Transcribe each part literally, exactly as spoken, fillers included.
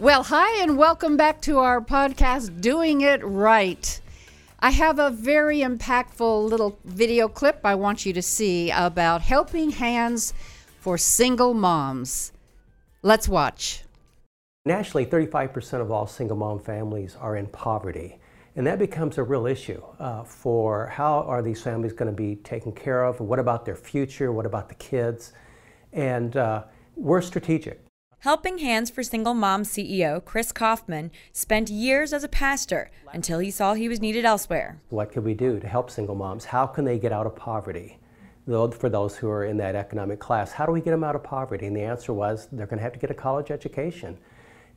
Well, hi, and welcome back to our podcast, Doing It Right. I have a very impactful little video clip I want you to see about Helping Hands for Single Moms. Let's watch. Nationally, thirty-five percent of all single mom families are in poverty, and that becomes a real issue uh, for how are these families going to be taken care of, and what about their future, what about the kids, and uh, we're strategic. Helping Hands for Single Moms C E O Chris Coffman spent years as a pastor until he saw he was needed elsewhere. What could we do to help single moms? How can they get out of poverty? Though for those who are in that economic class, how do we get them out of poverty? And the answer was they're going to have to get a college education.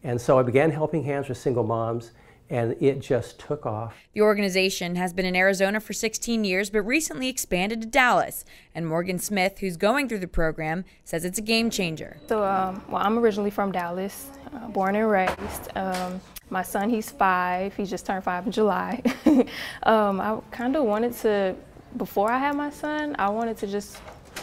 And so I began Helping Hands for Single Moms, and it just took off. The organization has been in Arizona for sixteen years, but recently expanded to Dallas. And Morgan Smith, who's going through the program, says it's a game changer. So, um, well, I'm originally from Dallas, uh, born and raised. Um, my son, he's five. He just turned five in July. um, I kind of wanted to, before I had my son, I wanted to just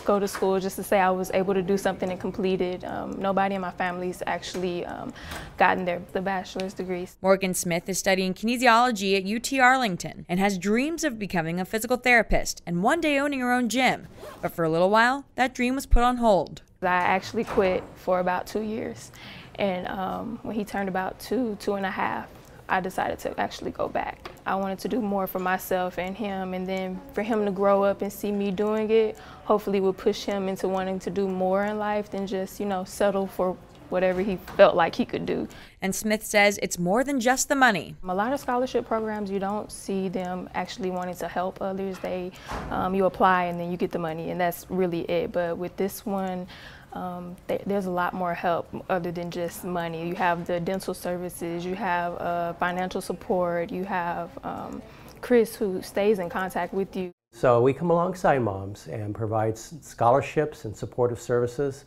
go to school just to say I was able to do something and completed. Um, nobody in my family's actually um, gotten their the bachelor's degrees. Morgan Smith is studying kinesiology at U T Arlington and has dreams of becoming a physical therapist and one day owning her own gym. But for a little while, that dream was put on hold. I actually quit for about two years, and um, when he turned about two, two and a half, I decided to actually go back. I wanted to do more for myself and him, and then for him to grow up and see me doing it, hopefully would push him into wanting to do more in life than just, you know, settle for whatever he felt like he could do. And Smith says it's more than just the money. A lot of scholarship programs, you don't see them actually wanting to help others. They, um, you apply and then you get the money, and that's really it. But with this one, Um, th- there's a lot more help other than just money. You have the dental services, you have uh, financial support, you have um, Chris who stays in contact with you. So we come alongside moms and provide scholarships and supportive services,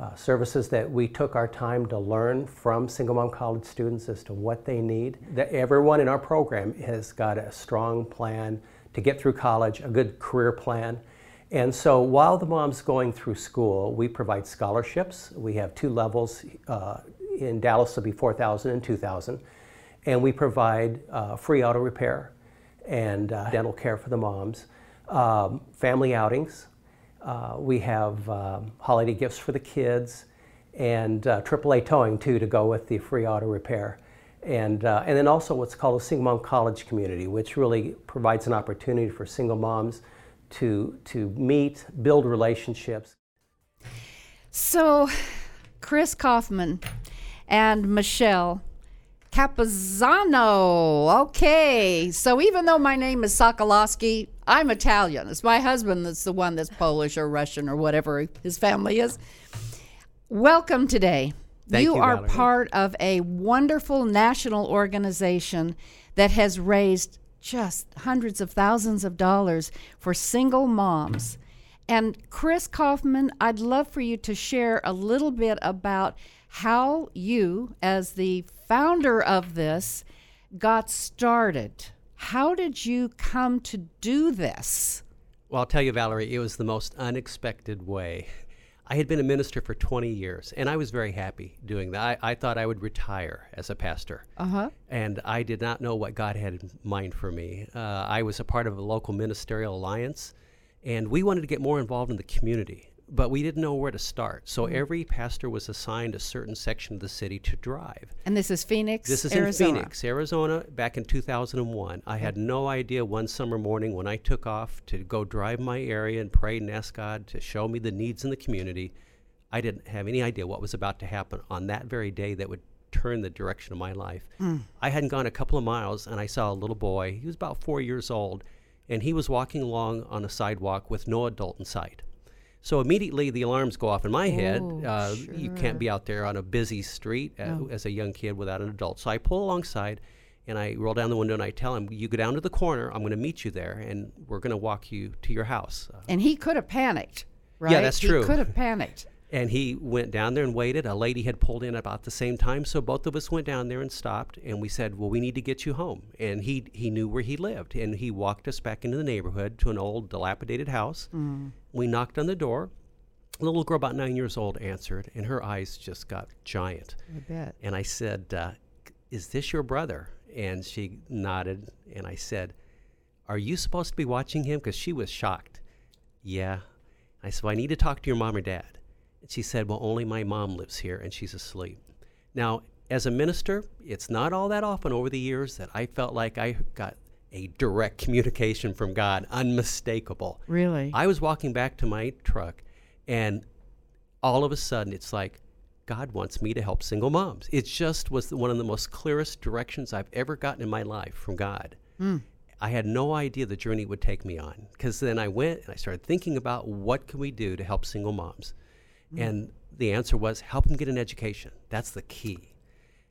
uh, services that we took our time to learn from single mom college students as to what they need. That everyone in our program has got a strong plan to get through college, a good career plan. And so while the mom's going through school, we provide scholarships. We have two levels. Uh, in Dallas, it'll be four thousand dollars and two thousand dollars. And we provide uh, free auto repair and uh, dental care for the moms, um, family outings. Uh, we have um, holiday gifts for the kids, and uh, triple A towing, too, to go with the free auto repair. And, uh, and then also what's called a single mom college community, which really provides an opportunity for single moms to to meet, build relationships. So Chris Coffman and Michelle Capizano. Okay, so even though my name is Sokolosky, I'm Italian. It's my husband that's the one that's Polish or Russian or whatever his family is. Welcome today. Thank you, you are Valerie. Part of a wonderful national organization that has raised just hundreds of thousands of dollars for single moms. And Chris Coffman, I'd love for you to share a little bit about how you, as the founder of this, got started. How did you come to do this? Well, I'll tell you, Valerie, it was the most unexpected way. I had been a minister for twenty years, and I was very happy doing that. I, I thought I would retire as a pastor, uh-huh. and I did not know what God had in mind for me. Uh, I was a part of a local ministerial alliance, and we wanted to get more involved in the community, but we didn't know where to start. So mm-hmm. every pastor was assigned a certain section of the city to drive. And this is Phoenix, This is Arizona. in Phoenix, Arizona, back in two thousand one. I had no idea one summer morning when I took off to go drive my area and pray and ask God to show me the needs in the community. I didn't have any idea what was about to happen on that very day that would turn the direction of my life. Mm. I hadn't gone a couple of miles, and I saw a little boy. He was about four years old, and he was walking along on a sidewalk with no adult in sight. So immediately the alarms go off in my head. Oh, uh, sure. You can't be out there on a busy street uh, no. as a young kid without an adult. So I pull alongside, and I roll down the window and I tell him, you go down to the corner, I'm going to meet you there, and we're going to walk you to your house. Uh, and he could have panicked, right? Yeah, that's true. He could have panicked. And he went down there and waited. A lady had pulled in about the same time, so both of us went down there and stopped, and we said, well, we need to get you home. And he he knew where he lived, and he walked us back into the neighborhood to an old, dilapidated house. Mm. We knocked on the door. A little girl about nine years old answered, and her eyes just got giant. I bet. And I said, uh, is this your brother? And she nodded, and I said, are you supposed to be watching him? Because she was shocked. Yeah. I said, well, I need to talk to your mom or dad. She said, well, only my mom lives here, and she's asleep. Now, as a minister, it's not all that often over the years that I felt like I got a direct communication from God, unmistakable. Really? I was walking back to my truck, and all of a sudden, it's like, God wants me to help single moms. It just was one of the most clearest directions I've ever gotten in my life from God. Mm. I had no idea the journey would take me on, because then I went and I started thinking about what can we do to help single moms. And the answer was, help them get an education. That's the key.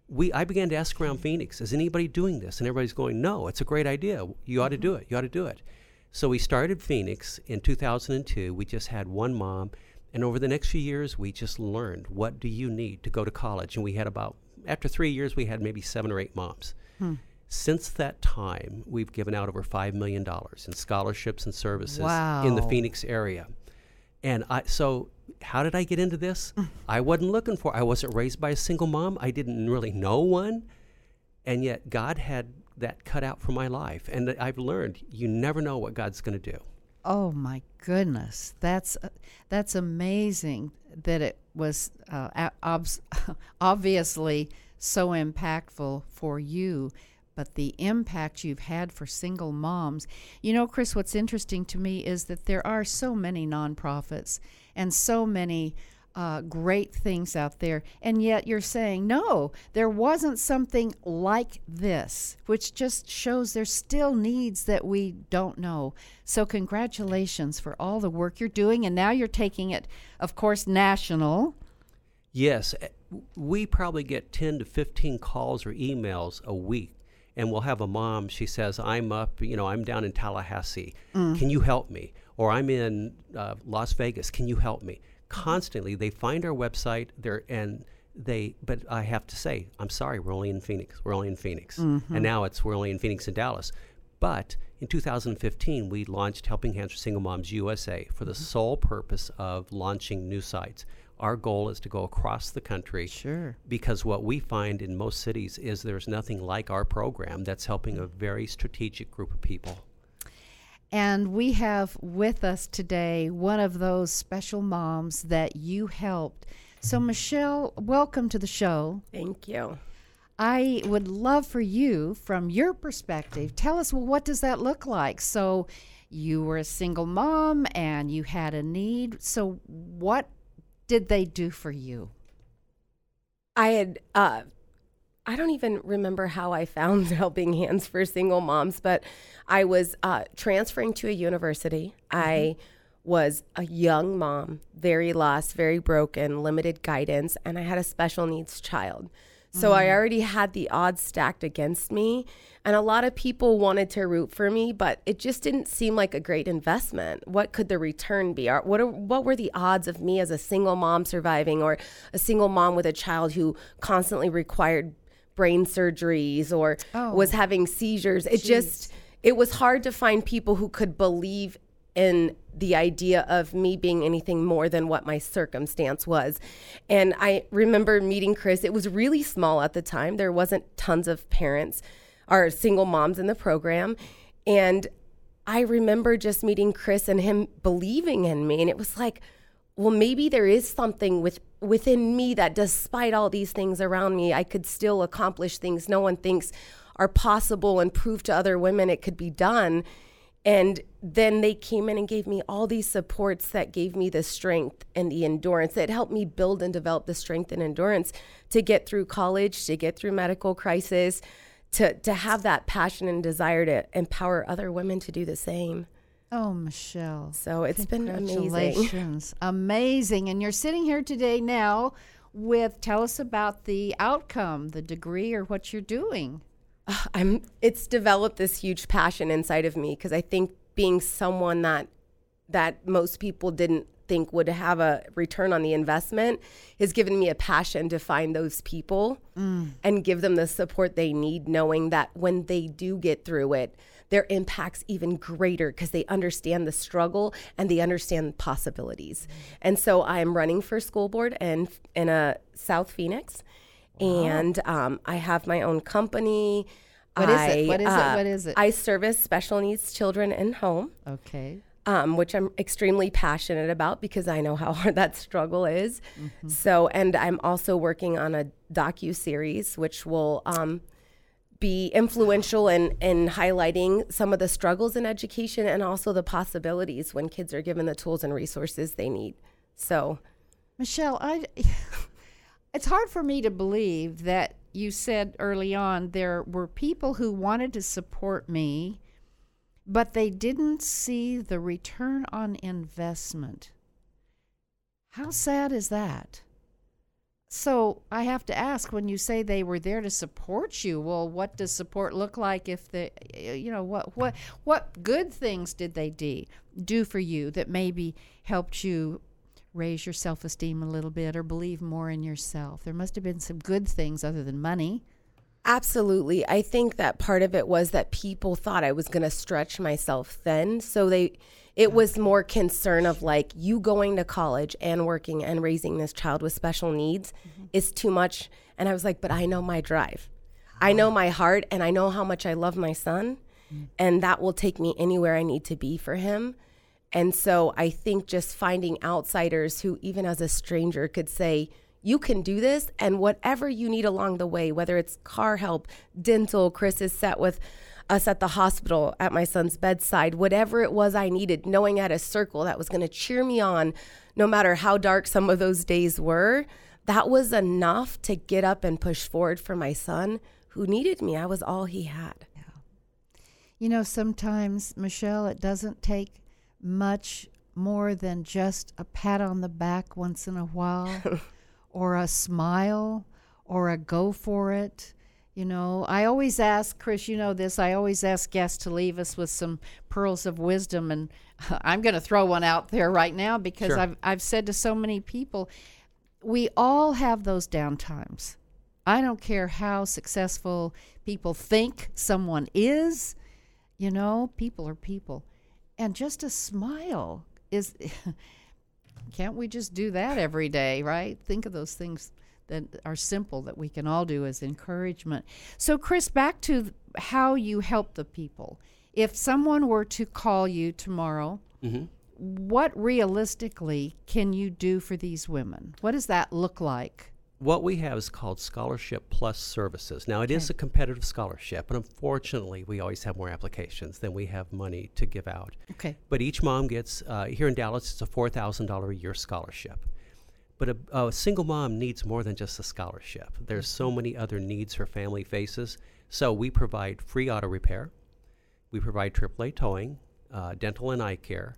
We, I began to ask around Phoenix, is anybody doing this? And everybody's going, no, it's a great idea. You ought to do it. You ought to do it. So we started Phoenix in two thousand two. We just had one mom. And over the next few years, we just learned, what do you need to go to college? And we had about, after three years, we had maybe seven or eight moms. Hmm. Since that time, we've given out over five million dollars in scholarships and services wow. in the Phoenix area. And I so... how did I get into this? I wasn't looking for, I wasn't raised by a single mom. I didn't really know one. And yet God had that cut out for my life. And I've learned, you never know what God's going to do. Oh my goodness. That's, uh, that's amazing that it was uh, ob- obviously so impactful for you, but the impact you've had for single moms. You know, Chris, what's interesting to me is that there are so many nonprofits and so many uh, great things out there, and yet you're saying, no, there wasn't something like this, which just shows there's still needs that we don't know. So congratulations for all the work you're doing, and now you're taking it, of course, national. Yes, we probably get ten to fifteen calls or emails a week. And we'll have a mom, she says, I'm up, you know, I'm down in Tallahassee. Mm. Can you help me? Or I'm in uh, Las Vegas. Can you help me? Constantly, they find our website there, and they, but I have to say, I'm sorry, we're only in Phoenix. We're only in Phoenix. Mm-hmm. And now it's, we're only in Phoenix and Dallas. But in two thousand fifteen, we launched Helping Hands for Single Moms U S A for the mm-hmm. sole purpose of launching new sites. Our goal is to go across the country sure. because what we find in most cities is there's nothing like our program that's helping a very strategic group of people. And we have with us today one of those special moms that you helped. So, Michelle, welcome to the show. Thank you. I would love for you, from your perspective, tell us, well, what does that look like? So you were a single mom and you had a need. So what did they do for you? I had, uh, I don't even remember how I found Helping Hands for Single Moms, but I was uh, transferring to a university. Mm-hmm. I was a young mom, very lost, very broken, limited guidance, and I had a special needs child. So mm-hmm. I already had the odds stacked against me, and a lot of people wanted to root for me, but it just didn't seem like a great investment. What could the return be? What are, what were the odds of me as a single mom surviving, or a single mom with a child who constantly required brain surgeries or oh. was having seizures? It Jeez. just, it was hard to find people who could believe in the idea of me being anything more than what my circumstance was. And I remember meeting Chris. It was really small at the time. There wasn't tons of parents or single moms in the program. And I remember just meeting Chris and him believing in me. And it was like, well, maybe there is something with within me that despite all these things around me, I could still accomplish things no one thinks are possible and prove to other women it could be done. And then they came in and gave me all these supports that gave me the strength and the endurance that helped me build and develop the strength and endurance to get through college, to get through medical crisis, to, to have that passion and desire to empower other women to do the same. Oh, Michelle. So it's been amazing. Congratulations. Amazing. And you're sitting here today now with, tell us about the outcome, the degree, or what you're doing. I'm, it's developed this huge passion inside of me, because I think being someone that that most people didn't think would have a return on the investment has given me a passion to find those people mm. and give them the support they need, knowing that when they do get through it, their impact's even greater because they understand the struggle and they understand the possibilities. Mm. And so I'm running for school board and in a South Phoenix. Wow. And um, I have my own company. What I, is it? What is uh, it? What is it? I service special needs children in home. Okay. Um, which I'm extremely passionate about because I know how hard that struggle is. Mm-hmm. So, and I'm also working on a docu-series which will um, be influential in, in highlighting some of the struggles in education and also the possibilities when kids are given the tools and resources they need. So, Michelle, I, it's hard for me to believe that you said early on there were people who wanted to support me, but they didn't see the return on investment. How sad is that? So I have to ask, when you say they were there to support you, well, what does support look like if the, you know, what what what good things did they do, do for you that maybe helped you raise your self-esteem a little bit or believe more in yourself? There must have been some good things other than money. Absolutely. I think that part of it was that people thought I was going to stretch myself thin. So they, it was more concern of like, you going to college and working and raising this child with special needs mm-hmm. is too much. And I was like, but I know my drive. I know my heart and I know how much I love my son. Mm-hmm. And that will take me anywhere I need to be for him. And so I think just finding outsiders who even as a stranger could say, you can do this, and whatever you need along the way, whether it's car help, dental, Chris is set with us at the hospital at my son's bedside, whatever it was I needed, knowing I had a circle that was going to cheer me on, no matter how dark some of those days were, that was enough to get up and push forward for my son who needed me. I was all he had. Yeah. You know, sometimes, Michelle, it doesn't take much more than just a pat on the back once in a while. Or a smile, or a go for it. You know, I always ask, Chris, you know this, I always ask guests to leave us with some pearls of wisdom, and I'm going to throw one out there right now because sure. I've I've said to so many people, we all have those down times. I don't care how successful people think someone is, you know, people are people. And just a smile is... Can't we just do that every day, right? Think of those things that are simple that we can all do as encouragement. So, Chris, back to how you help the people. If someone were to call you tomorrow, mm-hmm. what realistically can you do for these women? What does that look like? What we have is called Scholarship Plus Services. Now, it okay. is a competitive scholarship, and unfortunately, we always have more applications than we have money to give out. Okay. But each mom gets, uh, here in Dallas, it's a four thousand dollars a year scholarship. But a, a single mom needs more than just a scholarship. There's so many other needs her family faces. So we provide free auto repair. We provide triple A towing, uh, dental and eye care,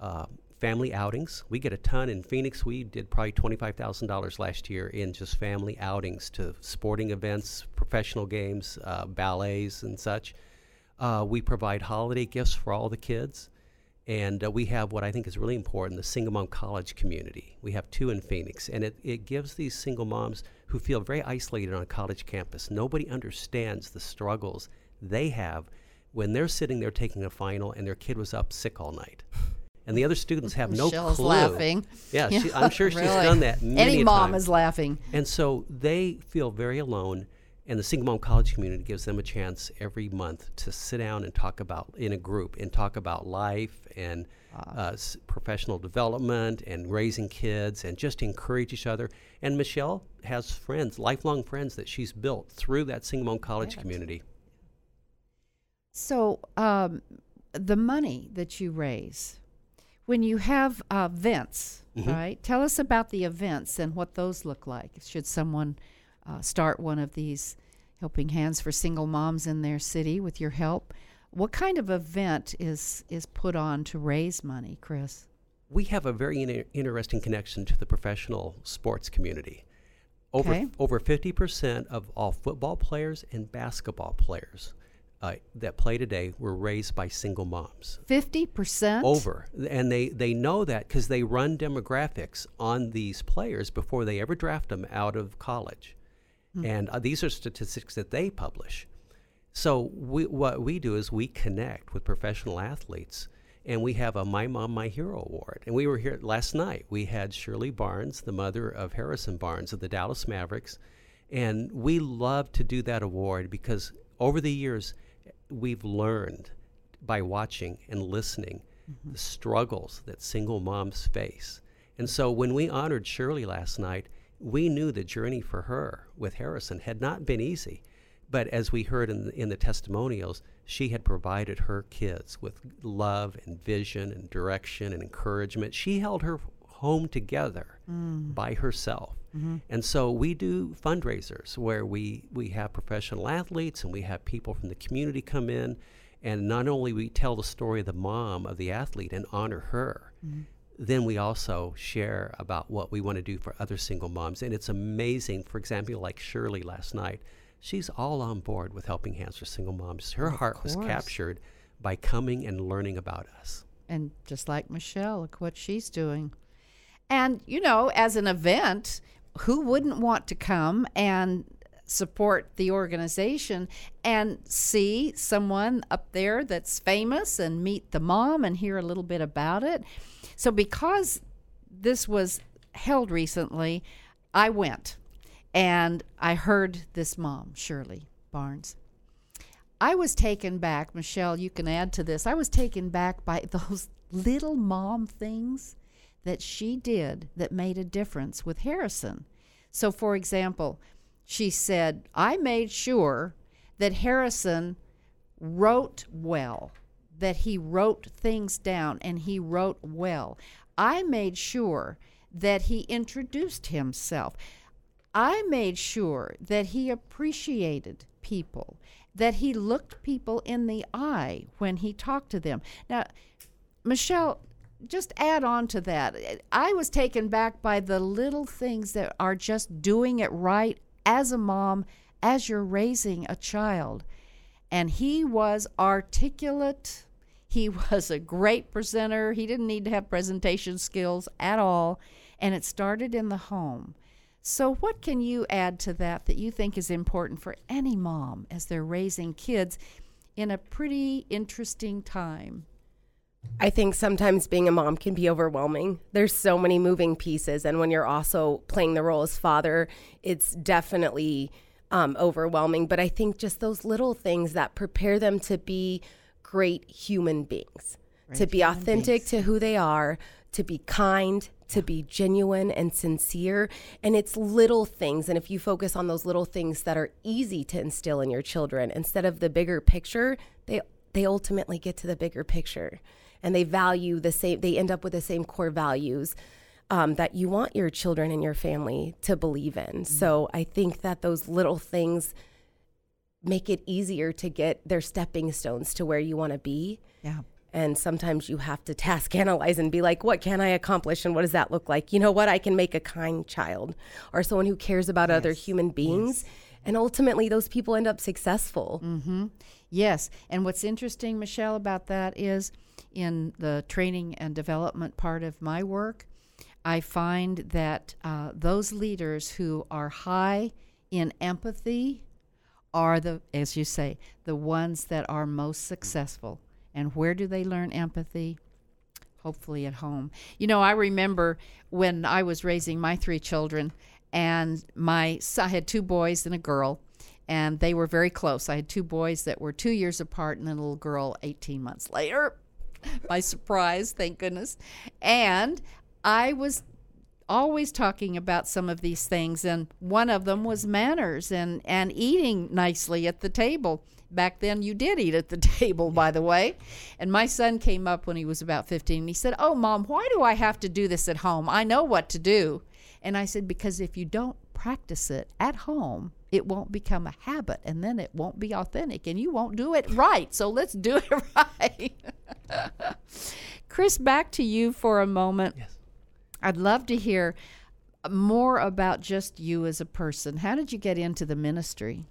uh, family outings. We get a ton in Phoenix. We did probably twenty-five thousand dollars last year in just family outings to sporting events, professional games, uh, ballets and such. Uh, we provide holiday gifts for all the kids. And uh, we have what I think is really important, the single mom college community. We have two in Phoenix. And it, it gives these single moms who feel very isolated on a college campus. Nobody understands the struggles they have when they're sitting there taking a final and their kid was up sick all night. And the other students have no Michelle's clue. Laughing. Yeah, yeah she, I'm sure she's really. done that many times. Any mom is laughing. And so they feel very alone, and the Single Mom College community gives them a chance every month to sit down and talk about, in a group, and talk about life and wow. uh, s- professional development and raising kids and just encourage each other. And Michelle has friends, lifelong friends that she's built through that Single Mom College right. community. So um, the money that you raise... When you have uh, events, mm-hmm. right? Tell us about the events and what those look like. Should someone uh, start one of these Helping Hands for Single Moms in their city with your help? What kind of event is, is put on to raise money, Chris? We have a very in- interesting connection to the professional sports community. Over okay. over fifty percent of all football players and basketball players uh, that play today were raised by single moms. fifty percent? Over. And they, they know that because they run demographics on these players before they ever draft them out of college. Mm-hmm. And uh, these are statistics that they publish. So we, what we do is we connect with professional athletes, and we have a My Mom, My Hero Award. And we were here last night. We had Shirley Barnes, the mother of Harrison Barnes of the Dallas Mavericks. And we love to do that award because over the years, we've learned by watching and listening mm-hmm. the struggles that single moms face. And so when we honored Shirley last night, we knew the journey for her with Harrison had not been easy. But as we heard in the, in the testimonials, she had provided her kids with love and vision and direction and encouragement. She held her home together mm. by herself. Mm-hmm. And so we do fundraisers where we, we have professional athletes and we have people from the community come in. And not only we tell the story of the mom of the athlete and honor her, mm-hmm. then we also share about what we want to do for other single moms. And it's amazing, for example, like Shirley last night, she's all on board with Helping Hands for Single Moms. Her heart was captured by coming and learning about us. And just like Michelle, look what she's doing. And, you know, as an event, who wouldn't want to come and support the organization and see someone up there that's famous and meet the mom and hear a little bit about it? So because this was held recently, I went. And I heard this mom, Shirley Barnes. I was taken back, Michelle, you can add to this. I was taken back by those little mom things that she did that made a difference with Harrison. So, for example, she said, I made sure that Harrison wrote well, that he wrote things down, and he wrote well. I made sure that he introduced himself. I made sure that he appreciated people, that he looked people in the eye when he talked to them. Now, Michelle, just add on to that. I was taken back by the little things that are just doing it right as a mom, as you're raising a child. And he was articulate. He was a great presenter. He didn't need to have presentation skills at all. And it started in the home. So what can you add to that that you think is important for any mom as they're raising kids in a pretty interesting time? I think sometimes being a mom can be overwhelming. There's so many moving pieces, and when you're also playing the role as father, it's definitely um, overwhelming. But I think just those little things that prepare them to be great human beings, great to be authentic beings. To who they are, to be kind, to be genuine and sincere. And it's little things. And if you focus on those little things that are easy to instill in your children, instead of the bigger picture, they they ultimately get to the bigger picture. And they value the same, they end up with the same core values um, that you want your children and your family to believe in. Mm-hmm. So I think that those little things make it easier to get their stepping stones to where you want to be. Yeah. And sometimes you have to task analyze and be like, what can I accomplish and what does that look like? You know what? I can make a kind child or someone who cares about yes. other human beings. Yes. And ultimately, those people end up successful. Mm-hmm. Yes. And what's interesting, Michelle, about that is in the training and development part of my work, I find that uh, those leaders who are high in empathy are the, as you say, the ones that are most successful. And where do they learn empathy? Hopefully at home. You know, I remember when I was raising my three children, and my I had two boys and a girl, and they were very close. I had two boys that were two years apart, and then a little girl eighteen months later. By surprise, thank goodness. And I was always talking about some of these things, and one of them was manners and, and eating nicely at the table. Back then, you did eat at the table, by the way. And my son came up when he was about fifteen, and he said, oh, Mom, why do I have to do this at home? I know what to do. And I said, because if you don't practice it at home, it won't become a habit, and then it won't be authentic, and you won't do it right. So let's do it right. Chris, back to you for a moment. Yes. I'd love to hear more about just you as a person. How did you get into the ministry?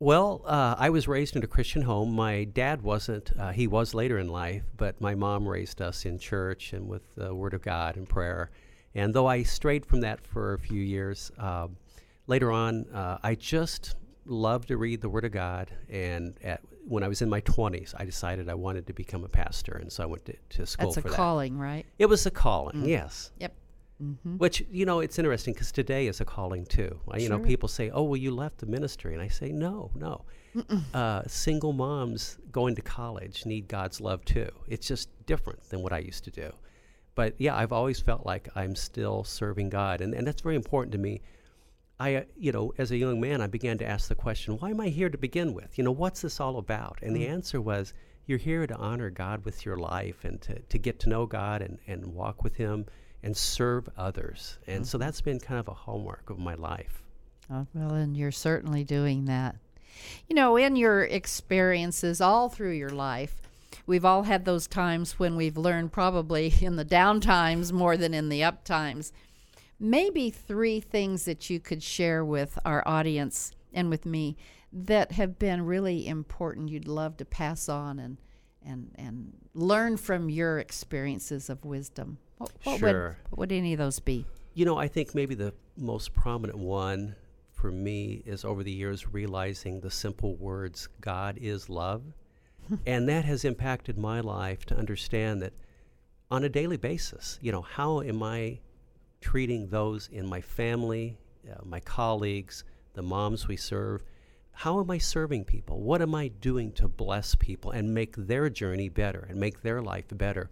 Well, uh, I was raised in a Christian home. My dad wasn't. Uh, he was later in life, but my mom raised us in church and with the Word of God and prayer. And though I strayed from that for a few years, uh, later on, uh, I just loved to read the Word of God. And at, when I was in my twenties, I decided I wanted to become a pastor, and so I went to, to school for that. That's a calling, right? It was a calling, mm-hmm. yes. Yep. Mm-hmm. Which, you know, it's interesting because today is a calling too. Sure. You know, people say, oh, well, you left the ministry. And I say, no, no. Uh, single moms going to college need God's love too. It's just different than what I used to do. But yeah, I've always felt like I'm still serving God. And, and that's very important to me. I, uh, you know, as a young man, I began to ask the question, why am I here to begin with? You know, what's this all about? And mm-hmm. the answer was, you're here to honor God with your life and to, to get to know God and, and walk with Him and serve others. And mm-hmm. so that's been kind of a hallmark of my life. Oh, well, and you're certainly doing that. You know, in your experiences all through your life, we've all had those times when we've learned probably in the down times more than in the up times. Maybe three things that you could share with our audience and with me that have been really important you'd love to pass on and and, and learn from your experiences of wisdom. What, what, sure. would, what would any of those be? You know, I think maybe the most prominent one for me is over the years realizing the simple words, God is love. And that has impacted my life to understand that on a daily basis, you know, how am I treating those in my family, uh, my colleagues, the moms we serve? How am I serving people? What am I doing to bless people and make their journey better and make their life better?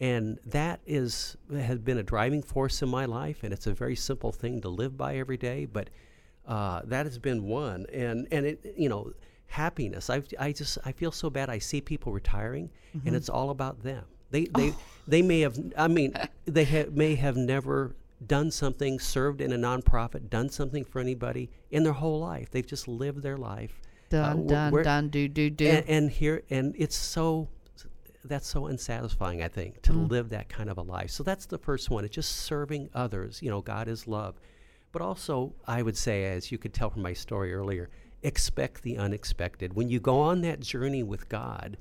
And that is has been a driving force in my life, and it's a very simple thing to live by every day, but uh, that has been one. And, and it, you know, happiness. I I just I feel so bad. I see people retiring, mm-hmm. and it's all about them. They they, oh. they may have, I mean, they ha- may have never done something, served in a nonprofit, done something for anybody in their whole life. They've just lived their life. Dun, uh, dun, where, dun, do, do, do. And, and here, and it's so... that's so unsatisfying, I think, to mm. live that kind of a life. So that's the first one. It's just serving others. You know, God is love. But also, I would say, as you could tell from my story earlier, expect the unexpected. When you go on that journey with God,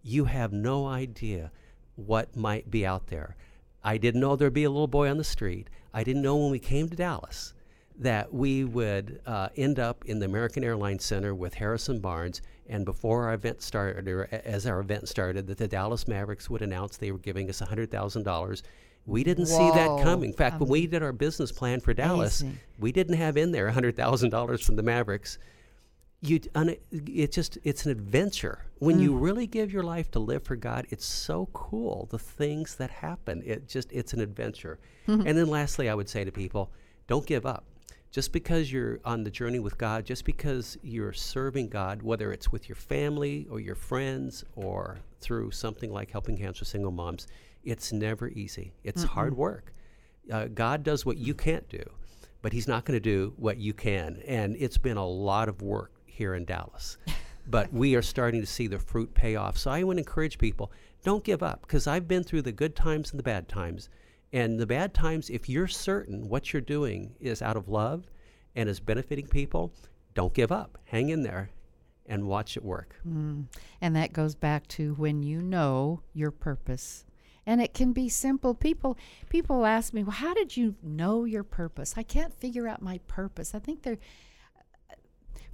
you have no idea what might be out there. I didn't know there'd be a little boy on the street. I didn't know when we came to Dallas that we would uh, end up in the American Airlines Center with Harrison Barnes, and before our event started, or as our event started, that the Dallas Mavericks would announce they were giving us one hundred thousand dollars. We didn't Whoa. see that coming. In fact, um, when we did our business plan for Dallas, amazing. we didn't have in there one hundred thousand dollars from the Mavericks. You, it just, it's an adventure. When mm. you really give your life to live for God, it's so cool, the things that happen. It just, it's an adventure. Mm-hmm. And then lastly, I would say to people, don't give up. Just because you're on the journey with God, just because you're serving God, whether it's with your family or your friends or through something like Helping Hands for Single Moms, it's never easy. It's mm-hmm. hard work. Uh, God does what you can't do, but He's not going to do what you can. And it's been a lot of work here in Dallas. But we are starting to see the fruit pay off. So I would encourage people, don't give up, because I've been through the good times and the bad times. And the bad times, if you're certain what you're doing is out of love and is benefiting people, don't give up. Hang in there and watch it work. Mm. And that goes back to when you know your purpose. And it can be simple. People people ask me, well, how did you know your purpose? I can't figure out my purpose. I think they're,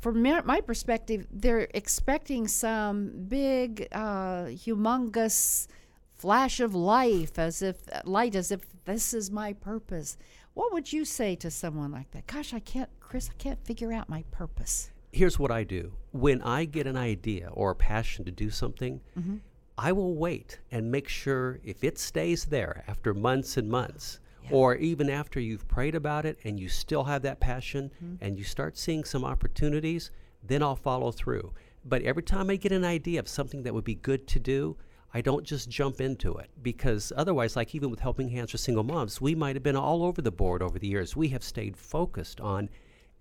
from my perspective, they're expecting some big, uh, humongous flash of life, as if light, as if this is my purpose. What would you say to someone like that? Gosh, I can't, Chris, I can't figure out my purpose. Here's what I do. When I get an idea or a passion to do something, mm-hmm. I will wait and make sure if it stays there after months and months, yeah. or even after you've prayed about it and you still have that passion mm-hmm. and you start seeing some opportunities, then I'll follow through. But every time I get an idea of something that would be good to do, I don't just jump into it, because otherwise, like even with Helping Hands for Single Moms, we might have been all over the board over the years. We have stayed focused on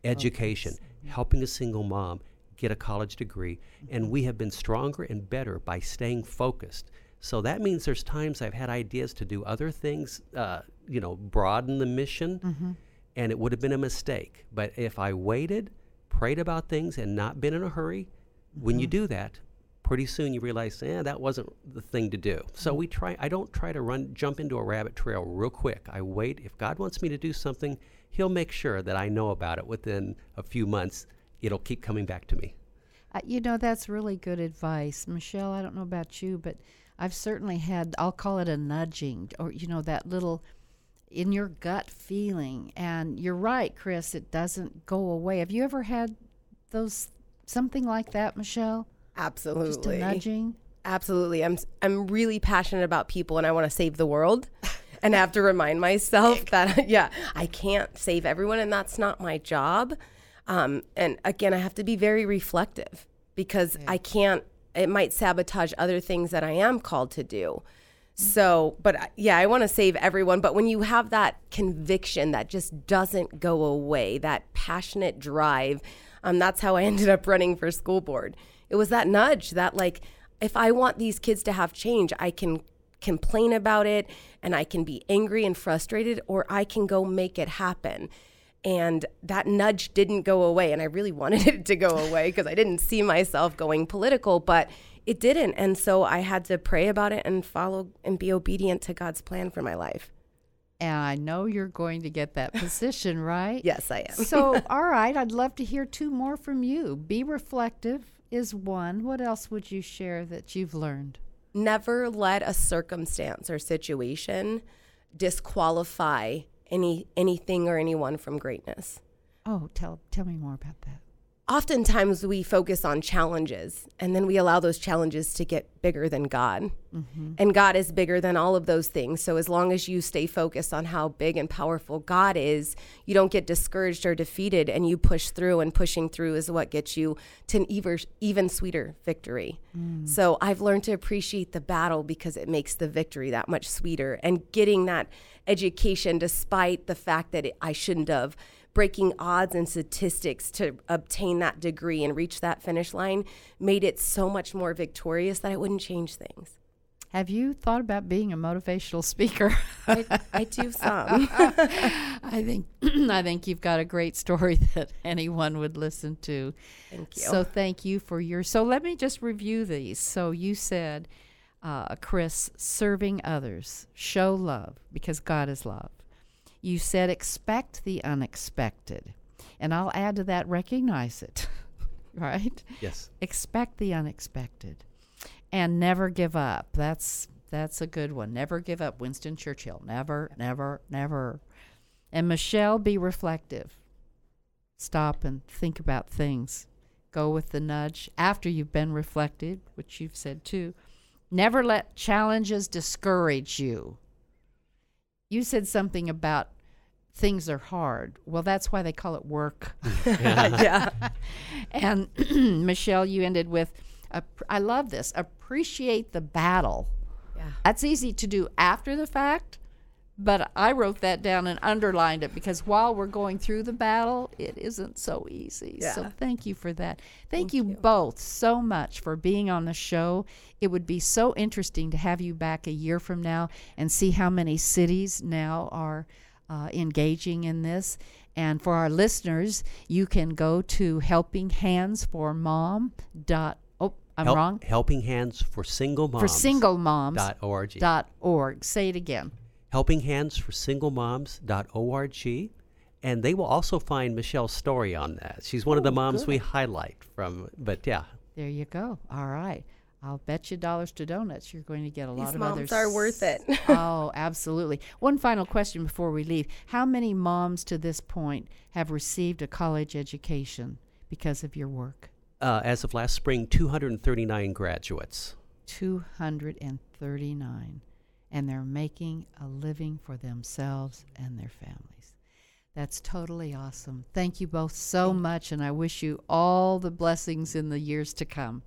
education, okay. helping a single mom get a college degree, mm-hmm. and we have been stronger and better by staying focused So that means there's times I've had ideas to do other things, uh, you know, broaden the mission, mm-hmm. and it would have been a mistake. But if I waited, prayed about things, and not been in a hurry, mm-hmm. when you do that, pretty soon you realize, eh, that wasn't the thing to do. So we try. I don't try to run, jump into a rabbit trail real quick. I wait. If God wants me to do something, He'll make sure that I know about it within a few months. It'll keep coming back to me. Uh, you know, that's really good advice. Michelle, I don't know about you, but I've certainly had, I'll call it a nudging, or, you know, that little in your gut feeling. And you're right, Chris, it doesn't go away. Have you ever had those, something like that, Michelle? Absolutely. Just a nudging? Absolutely. I'm I'm really passionate about people, and I want to save the world. And I have to remind myself that, yeah, I can't save everyone, and that's not my job. Um, and again, I have to be very reflective, because yeah. I can't, it might sabotage other things that I am called to do. Mm-hmm. So, but yeah, I want to save everyone. But when you have that conviction that just doesn't go away, that passionate drive, um, that's how I ended up running for school board. It was that nudge that, like, if I want these kids to have change, I can complain about it, and I can be angry and frustrated, or I can go make it happen. And that nudge didn't go away, and I really wanted it to go away, because I didn't see myself going political, but it didn't. And so I had to pray about it and follow and be obedient to God's plan for my life. And I know you're going to get that position, right? Yes, I am. So, all right, I'd love to hear two more from you. Be reflective is one. What else would you share that you've learned? Never let a circumstance or situation disqualify any anything or anyone from greatness. Oh, tell tell me more about that. Oftentimes we focus on challenges, and then we allow those challenges to get bigger than God. Mm-hmm. And God is bigger than all of those things. So as long as you stay focused on how big and powerful God is, you don't get discouraged or defeated, and you push through, and pushing through is what gets you to an even, even sweeter victory. Mm. So I've learned to appreciate the battle, because it makes the victory that much sweeter. And getting that education, despite the fact that it, I shouldn't have, breaking odds and statistics to obtain that degree and reach that finish line, made it so much more victorious that I wouldn't change things. Have you thought about being a motivational speaker? I, I do some. I think I think you've got a great story that anyone would listen to. Thank you. So thank you for your. So let me just review these. So you said, uh, Chris, serving others, show love because God is love. You said expect the unexpected. And I'll add to that, recognize it, right? Yes. Expect the unexpected. And never give up. That's that's a good one. Never give up. Winston Churchill. Never, never, never. And Michelle, be reflective. Stop and think about things. Go with the nudge after you've been reflected, which you've said too. Never let challenges discourage you. You said something about things are hard. Well, that's why they call it work. Yeah. Yeah. And Michelle, you ended with, uh, I love this, appreciate the battle. Yeah. That's easy to do after the fact, but I wrote that down and underlined it because while we're going through the battle, it isn't so easy. Yeah. So thank you for that. Thank, thank you, you both so much for being on the show. It would be so interesting to have you back a year from now and see how many cities now are uh, engaging in this. And for our listeners, you can go to helping hands for mom dot org. I'm Help, wrong? Helping Hands for Single Moms. For Single Moms. Dot org. Dot org. Say it again. helping hands for single moms dot org, and they will also find Michelle's story on that. She's one oh, of the moms good. we highlight from, but yeah. There you go. All right. I'll bet you dollars to donuts you're going to get a These lot of others. Moms are worth it. Oh, absolutely. One final question before we leave. How many moms to this point have received a college education because of your work? Uh, as of last spring, two hundred thirty-nine graduates. two hundred thirty-nine. And they're making a living for themselves and their families. That's totally awesome. Thank you both so much, and I wish you all the blessings in the years to come.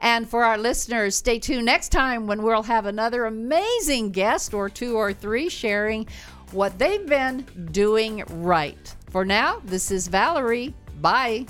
And for our listeners, stay tuned next time when we'll have another amazing guest or two or three sharing what they've been doing right. For now, this is Valerie. Bye.